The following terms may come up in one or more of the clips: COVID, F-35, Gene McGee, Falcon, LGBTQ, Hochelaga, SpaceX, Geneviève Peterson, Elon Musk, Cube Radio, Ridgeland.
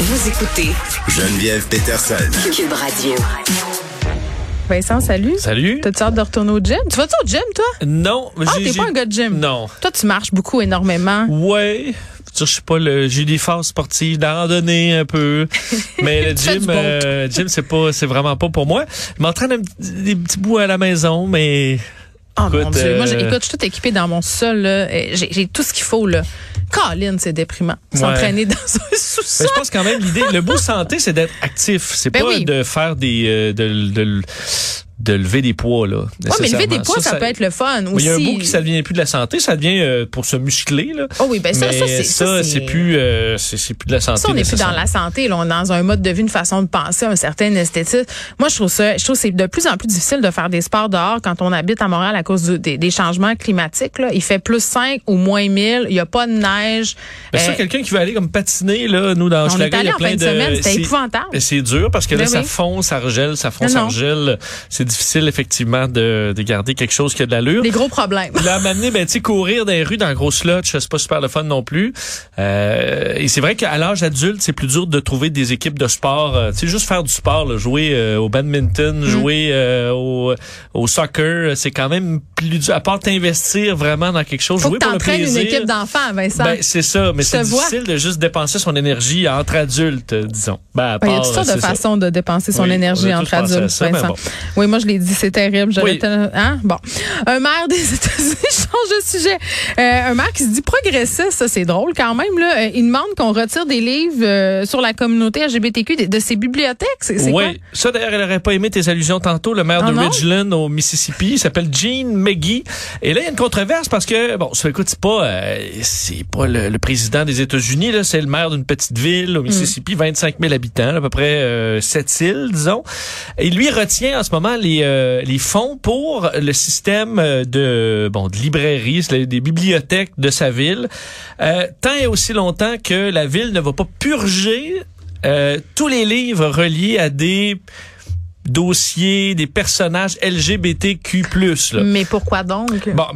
Vous écoutez Geneviève Peterson. Cube Radio. Vincent, salut. Salut. T'as-tu hâte de retourner au gym? Tu vas-tu au gym, toi? Non. T'es pas un gars de gym? Non. Toi, tu marches beaucoup, énormément. Ouais. Je sais pas, j'ai des phases sportives, de la randonnée un peu, mais le gym, c'est vraiment pas pour moi. Je m'entraîne des petits bouts à la maison, mais... Oh écoute, mon Dieu, moi, je suis tout équipée dans mon sol, là. J'ai tout ce qu'il faut, là. Caroline, c'est déprimant. S'entraîner dans un sous-sol. Ben, je pense quand même l'idée, le mot santé, c'est d'être actif. C'est de faire des... de lever des poids, là. Oui, mais lever des poids, ça peut être le fun aussi. Il y a un bout qui, ça devient plus de la santé, ça devient pour se muscler, là. Oh oui, ben ça, mais c'est plus de la santé. Ça, on n'est plus dans la santé, là. On est dans un mode de vie, une façon de penser, un certain esthétisme. Moi, je trouve que c'est de plus en plus difficile de faire des sports dehors quand on habite à Montréal à cause des changements climatiques, là. Il fait plus 5 ou moins 1000, il n'y a pas de neige. Mais ça, quelqu'un qui veut aller comme patiner, là, nous, dans Hochelaga, il y a plein de... On est allé en fin de semaine, c'était épouvantable. C'est dur parce que là, ça fond, ça regèle, ça fond, ça regèle. C'est difficile, effectivement, de garder quelque chose qui a de l'allure. Des gros problèmes. Là, m'amener, tu sais, courir dans les rues, dans un gros slotch, c'est pas super le fun non plus. Et c'est vrai qu'à l'âge adulte, c'est plus dur de trouver des équipes de sport. Tu sais, juste faire du sport, là, jouer au badminton, jouer au soccer, c'est quand même plus dur. À part t'investir vraiment dans quelque chose, faut jouer que pour le plaisir. Faut que t'entraînes une équipe d'enfants, Vincent. Ben, c'est ça, mais c'est difficile de juste dépenser son énergie entre adultes, disons. Ben, à part, il y a toutes sortes de façons de dépenser son énergie entre adultes, ça, Vincent. Oui, moi, je l'ai dit, c'est terrible. Bon. Un maire des États-Unis, je change de sujet. Un maire qui se dit progressiste, ça, c'est drôle quand même, là. Il demande qu'on retire des livres sur la communauté LGBTQ de ses bibliothèques. C'est quoi? Oui. Ça, d'ailleurs, elle n'aurait pas aimé tes allusions tantôt. Le maire de Ridgeland, au Mississippi, il s'appelle Gene McGee. Et là, il y a une controverse parce que, bon, ça, écoute, c'est pas le président des États-Unis, là. C'est le maire d'une petite ville au Mississippi, 25 000 habitants, à peu près 7 îles, disons. Et lui retient en ce moment les fonds pour le système de librairies, des bibliothèques de sa ville, tant et aussi longtemps que la ville ne va pas purger tous les livres reliés à des dossiers, des personnages LGBTQ+. Là. Mais pourquoi donc? Bon,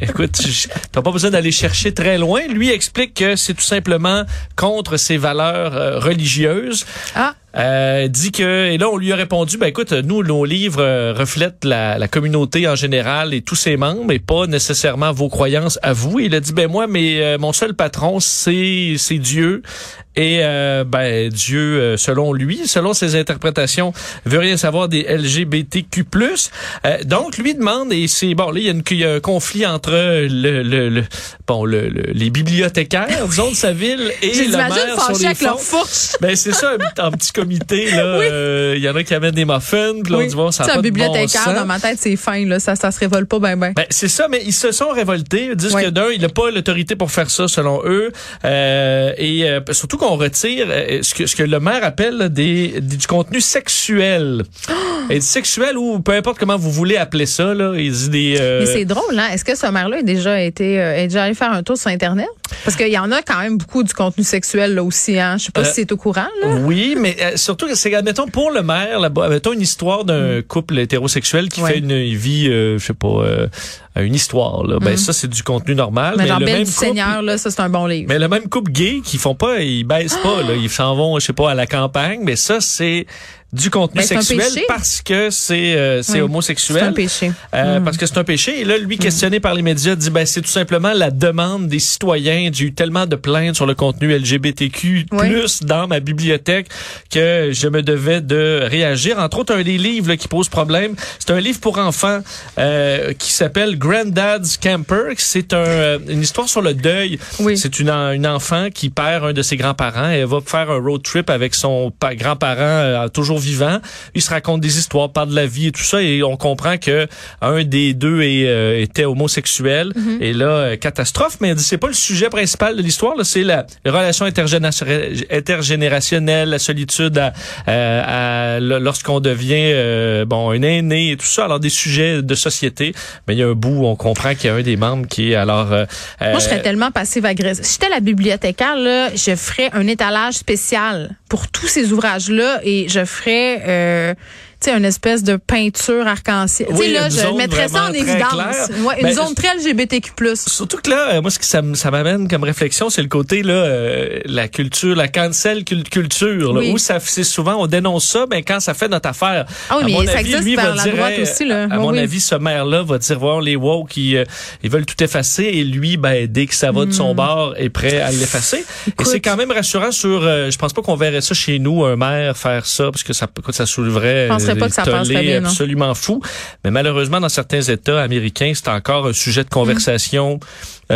écoute, t'as pas besoin d'aller chercher très loin. Lui explique que c'est tout simplement contre ses valeurs religieuses. Ah! Dit que, et là, on lui a répondu, écoute, nous, nos livres reflètent la communauté en général et tous ses membres et pas nécessairement vos croyances à vous. Et il a dit, moi, mais mon seul patron, c'est Dieu. Et, Dieu, selon lui, selon ses interprétations, veut rien savoir des LGBTQ+. Donc, lui demande, et c'est, bon, là, il y a un conflit entre les bibliothécaires, disons, de sa ville et le maire sur les fonds. Leur fourche. C'est ça, un petit comité, là. Oui. Y en a qui amènent des muffins, puis l'autre, ça n'a pas de bon sens. C'est un bibliothécaire, dans ma tête, c'est fin, là. Ça se révolte pas, ben. C'est ça, mais ils se sont révoltés. Ils disent que d'un, il n'a pas l'autorité pour faire ça, selon eux. Surtout qu'on retire ce que le maire appelle du contenu sexuel. Oh! Et sexuel ou peu importe comment vous voulez appeler ça, là. Il dit mais c'est drôle, hein? Est-ce que ce maire-là est déjà allé faire un tour sur Internet? Parce qu'il y en a quand même beaucoup du contenu sexuel, là aussi, hein? Je sais pas si c'est au courant, là. Oui, mais surtout, c'est, admettons, pour le maire, là-bas, admettons une histoire d'un couple hétérosexuel qui fait une vie, une histoire, là. Ça, c'est du contenu normal. Mais le même couple, Seigneur, là, ça, c'est un bon livre. Mais le même couple gay qui font pas, ils baissent pas, là. Ils s'en vont, je sais pas, à la campagne. Mais ça, c'est du contenu sexuel parce que c'est homosexuel. C'est un péché. Parce que c'est un péché. Et là, lui, questionné par les médias, dit, c'est tout simplement la demande des citoyens. J'ai eu tellement de plaintes sur le contenu LGBTQ+, dans ma bibliothèque, que je me devais de réagir. Entre autres, un des livres, là, qui pose problème, c'est un livre pour enfants, qui s'appelle Granddad's Camper. C'est une histoire sur le deuil. Oui. C'est une enfant qui perd un de ses grands-parents. Elle va faire un road trip avec son grand-parent toujours vivant. Il se raconte des histoires, parle de la vie et tout ça. Et on comprend que un des deux était homosexuel. Et là, catastrophe. Mais elle dit, c'est pas le sujet principal de l'histoire. Là. C'est les relations intergénérationnelles, la solitude lorsqu'on devient un aîné et tout ça. Alors, des sujets de société. Mais il y a un bout où on comprend qu'il y a un des membres qui est alors... Moi, je serais tellement passive-agressive. Si j'étais la bibliothécaire, là, je ferais un étalage spécial pour tous ces ouvrages-là et je ferais... tu sais, une espèce de peinture arc-en-ciel. Oui, tu sais, là, je mettrais ça en évidence. Ouais, une zone très LGBTQ+. Surtout que là, moi, ce que ça m'amène comme réflexion, c'est le côté, là, la culture, la cancel culture, là, oui. Où ça, c'est souvent, on dénonce ça, mais quand ça fait notre affaire. Ah oui, mais ça existe par la droite aussi, là. À mon avis, ce maire-là va dire, voir les woke, ils veulent tout effacer, et lui, ben, dès que ça va de son bord, est prêt à l'effacer. Écoute, et c'est quand même rassurant sur, je pense pas qu'on verrait ça chez nous, un maire faire ça, parce que ça souleverait un tollé absolument fou. Mais malheureusement, dans certains États américains, c'est encore un sujet de conversation qui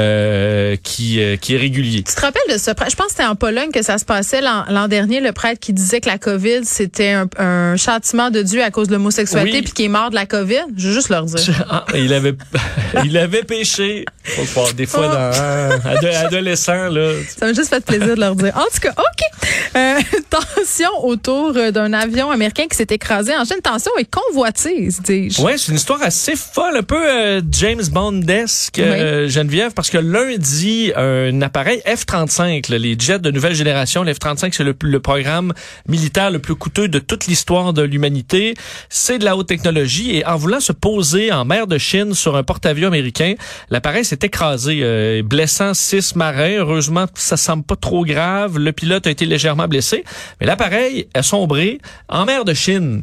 est régulier. Tu te rappelles de ce prêtre? Je pense que c'était en Pologne que ça se passait l'an dernier, le prêtre qui disait que la COVID, c'était un châtiment de Dieu à cause de l'homosexualité, oui. Puis qui est mort de la COVID. Je veux juste leur dire. Il avait péché. Des fois, adolescent, là. Ça m'a juste fait plaisir de leur dire. En tout cas, OK. Tension autour d'un avion américain qui s'est écrasé en Chine. Tension et convoitise, dis-je. Oui, c'est une histoire assez folle, un peu James Bond-esque, oui. Geneviève, parce que lundi, un appareil F-35, là, les jets de nouvelle génération, le F-35, c'est le programme militaire le plus coûteux de toute l'histoire de l'humanité. C'est de la haute technologie et en voulant se poser en mer de Chine sur un porte-avions américain, l'appareil s'est écrasé, blessant 6 marins. Heureusement, ça semble pas trop grave. Le pilote a été légèrement blessé, mais l'appareil a sombré en mer de Chine,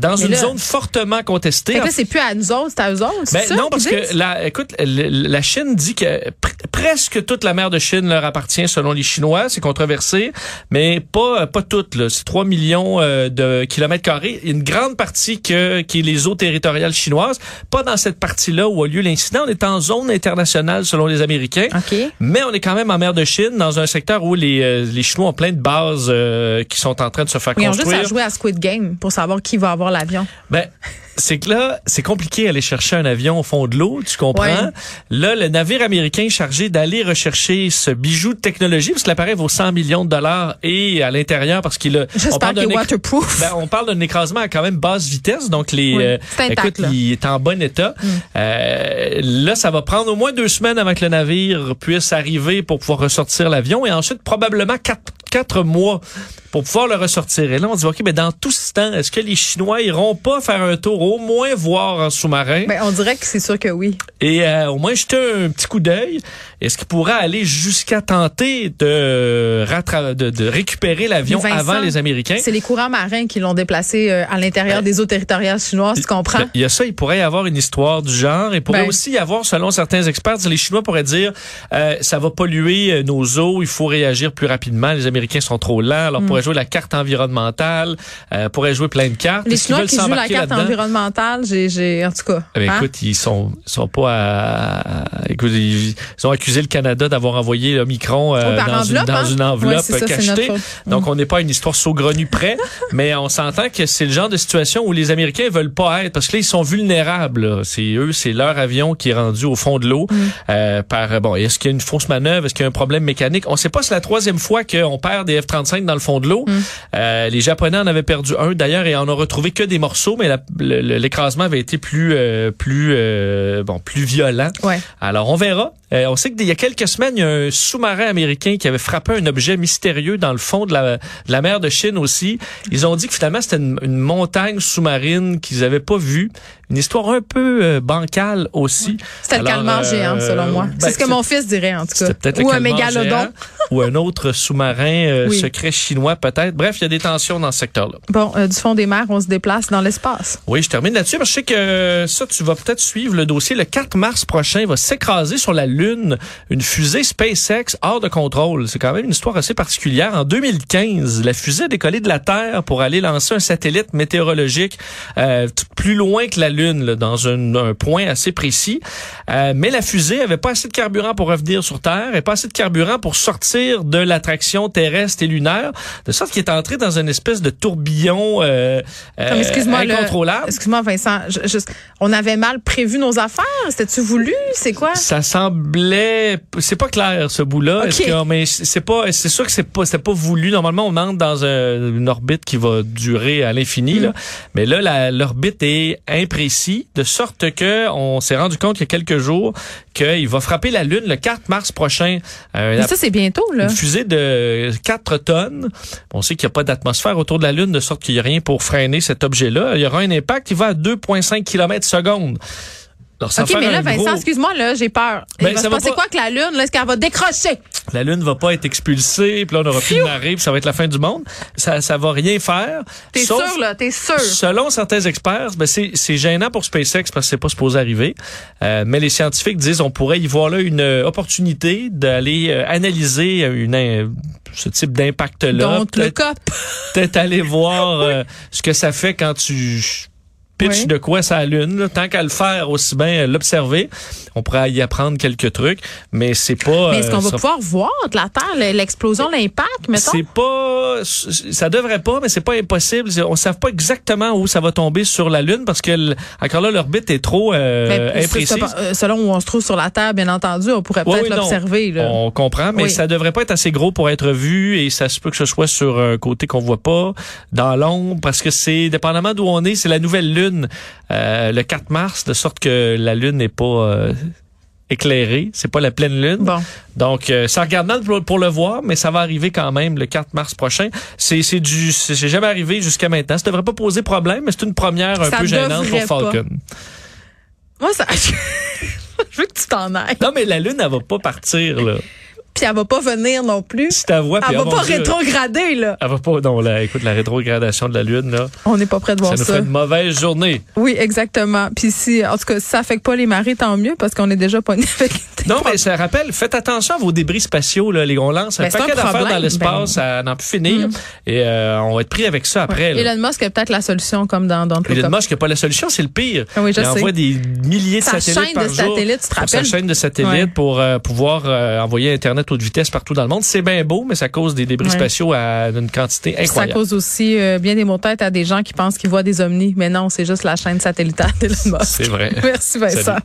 dans une zone fortement contestée. Là, c'est plus à nous autres, c'est à eux autres. Ben, non, parce que la Chine dit que presque toute la mer de Chine leur appartient, selon les Chinois. C'est controversé, mais pas toute. Là. C'est 3 millions de kilomètres carrés. Une grande partie qui est les eaux territoriales chinoises. Pas dans cette partie-là où a lieu l'incident. On est en zone internationale, selon les Américains. Okay. Mais on est quand même en mer de Chine, dans un secteur où les Chinois ont plein de bases qui sont en train de se faire construire. Ils ont juste à jouer à Squid Game pour savoir qui va avoir l'avion. Ben, c'est que là, c'est compliqué d'aller chercher un avion au fond de l'eau, tu comprends? Ouais. Là, le navire américain est chargé d'aller rechercher ce bijou de technologie, parce que l'appareil vaut 100 millions de dollars et à l'intérieur, parce qu'il a... J'espère qu'il est waterproof. Ben, on parle d'un écrasement à quand même basse vitesse, donc il est en bon état. Là, ça va prendre au moins 2 semaines avant que le navire puisse arriver pour pouvoir ressortir l'avion et ensuite probablement 4 mois pour pouvoir le ressortir. Et là, on dit, OK, mais dans tout ce temps, est-ce que les Chinois iront pas faire un tour, au moins voir en sous-marin? Ben, on dirait que c'est sûr que oui. Et au moins jeter un petit coup d'œil. Est-ce qu'ils pourraient aller jusqu'à tenter de récupérer l'avion, Vincent, avant les Américains? C'est les courants marins qui l'ont déplacé à l'intérieur des eaux territoriales chinoises, tu comprends? Il y a ça, il pourrait y avoir une histoire du genre. Il pourrait aussi y avoir, selon certains experts, les Chinois pourraient dire, ça va polluer nos eaux, il faut réagir plus rapidement, les Américains sont trop lents, alors pourrait jouer la carte environnementale, pourrait jouer plein de cartes. Les Chinois qui jouent la carte environnementale, j'ai en tout cas. Ben, écoute, ils sont pas écoute, ils ont accusé le Canada d'avoir envoyé Omicron dans une enveloppe cachetée. Donc on n'est pas une histoire saugrenue près, mais on s'entend que c'est le genre de situation où les Américains veulent pas être, parce que là ils sont vulnérables. Là. C'est leur avion qui est rendu au fond de l'eau est-ce qu'il y a une fausse manœuvre, est-ce qu'il y a un problème mécanique? On sait pas, c'est la 3e fois qu'on perd des F-35 dans le fond de l'eau. Les Japonais en avaient perdu un d'ailleurs et on a retrouvé que des morceaux, mais l'écrasement avait été plus violent. Ouais. Alors on verra. On sait qu'il y a quelques semaines, il y a un sous-marin américain qui avait frappé un objet mystérieux dans le fond de la mer de Chine aussi. Ils ont dit que finalement c'était une montagne sous-marine qu'ils n'avaient pas vue. Une histoire un peu bancale aussi. C'était le calmar géant, selon moi. C'est ce que mon fils dirait, en tout cas. Peut-être ou un mégalodon. Ou un autre sous-marin secret chinois, peut-être. Bref, il y a des tensions dans ce secteur-là. Bon, du fond des mers, on se déplace dans l'espace. Oui, je termine là-dessus, parce que je sais que ça, tu vas peut-être suivre le dossier. Le 4 mars prochain, va s'écraser sur la Lune une fusée SpaceX hors de contrôle. C'est quand même une histoire assez particulière. En 2015, la fusée a décollé de la Terre pour aller lancer un satellite météorologique plus loin que la Lune. Dans un point assez précis. Mais la fusée avait pas assez de carburant pour revenir sur Terre et pas assez de carburant pour sortir de l'attraction terrestre et lunaire, de sorte qu'il est entré dans une espèce de tourbillon incontrôlable. Excuse-moi, Vincent, on avait mal prévu nos affaires? C'était-tu voulu? C'est quoi? Ça semblait... C'est pas clair, ce bout-là. Okay. C'est sûr que c'était pas voulu. Normalement, on entre dans une orbite qui va durer à l'infini. Là. Mais là, l'orbite est imprécise, de sorte que on s'est rendu compte il y a quelques jours qu'il va frapper la Lune le 4 mars prochain. Mais ça, c'est bientôt, là. Une fusée de 4 tonnes. On sait qu'il n'y a pas d'atmosphère autour de la Lune, de sorte qu'il n'y a rien pour freiner cet objet-là. Il y aura un impact, il va à 2,5 km/s. OK, mais là, Vincent, excuse-moi, là, j'ai peur. Il va se passer quoi que la Lune? Là, est-ce qu'elle va décrocher? La Lune va pas être expulsée, puis là, on n'aura plus de marée, puis ça va être la fin du monde. Ça va rien faire. T'es sûr, là? T'es sûr? Selon certains experts, c'est gênant pour SpaceX parce que c'est pas supposé arriver. Mais les scientifiques disent on pourrait y voir là une opportunité d'aller analyser ce type d'impact-là. Donc, le COP. Peut-être aller voir ce que ça fait quand tu... pitch de quoi ça allume, là. Tant qu'à le faire, aussi bien l'observer. On pourrait y apprendre quelques trucs, mais c'est pas... Mais est-ce qu'on va pouvoir voir de la Terre l'explosion, l'impact, mettons? C'est pas... Ça devrait pas, mais c'est pas impossible. On ne sait pas exactement où ça va tomber sur la Lune parce que, encore là, l'orbite est trop imprécise. Selon où on se trouve sur la Terre, bien entendu, on pourrait peut-être l'observer. Là. On comprend, mais ça devrait pas être assez gros pour être vu et ça se peut que ce soit sur un côté qu'on voit pas, dans l'ombre, parce que c'est, dépendamment d'où on est, c'est la nouvelle Lune. Le 4 mars, de sorte que la Lune n'est pas éclairée. C'est pas la pleine Lune. Bon. Donc, ça regarde mal pour le voir, mais ça va arriver quand même le 4 mars prochain. C'est jamais arrivé jusqu'à maintenant. Ça devrait pas poser problème, mais c'est une première un peu gênante pour Falcon. Pas. Moi, ça... Je veux que tu t'en ailles. Non, mais la Lune, elle va pas partir, là. Puis elle va pas venir non plus. Si ta voix, elle va pas rétrograder, là. Elle va pas, non, là, écoute, la rétrogradation de la Lune, là. On n'est pas prêt de voir ça. Ça nous fait une mauvaise journée. Oui, exactement. Puis si, en tout cas, si ça affecte pas les marées, tant mieux, parce qu'on est déjà pognés avec les mais ça rappelle, faites attention à vos débris spatiaux, là. On lance un paquet d'affaires dans l'espace, ça n'en peut finir. Et on va être pris avec ça après, là. Elon Musk a peut-être la solution, comme dans Elon Musk n'a pas la solution, c'est le pire. Ah oui, je sais. Il envoie des milliers de satellites par jour. Sa chaîne de satellites pour pouvoir envoyer Internet haute vitesse partout dans le monde. C'est bien beau, mais ça cause des débris spatiaux à une quantité incroyable. Ça cause aussi bien des maux de tête à des gens qui pensent qu'ils voient des ovnis. Mais non, c'est juste la chaîne satellitaire d'Elon Musk. C'est vrai. Merci Vincent. Salut.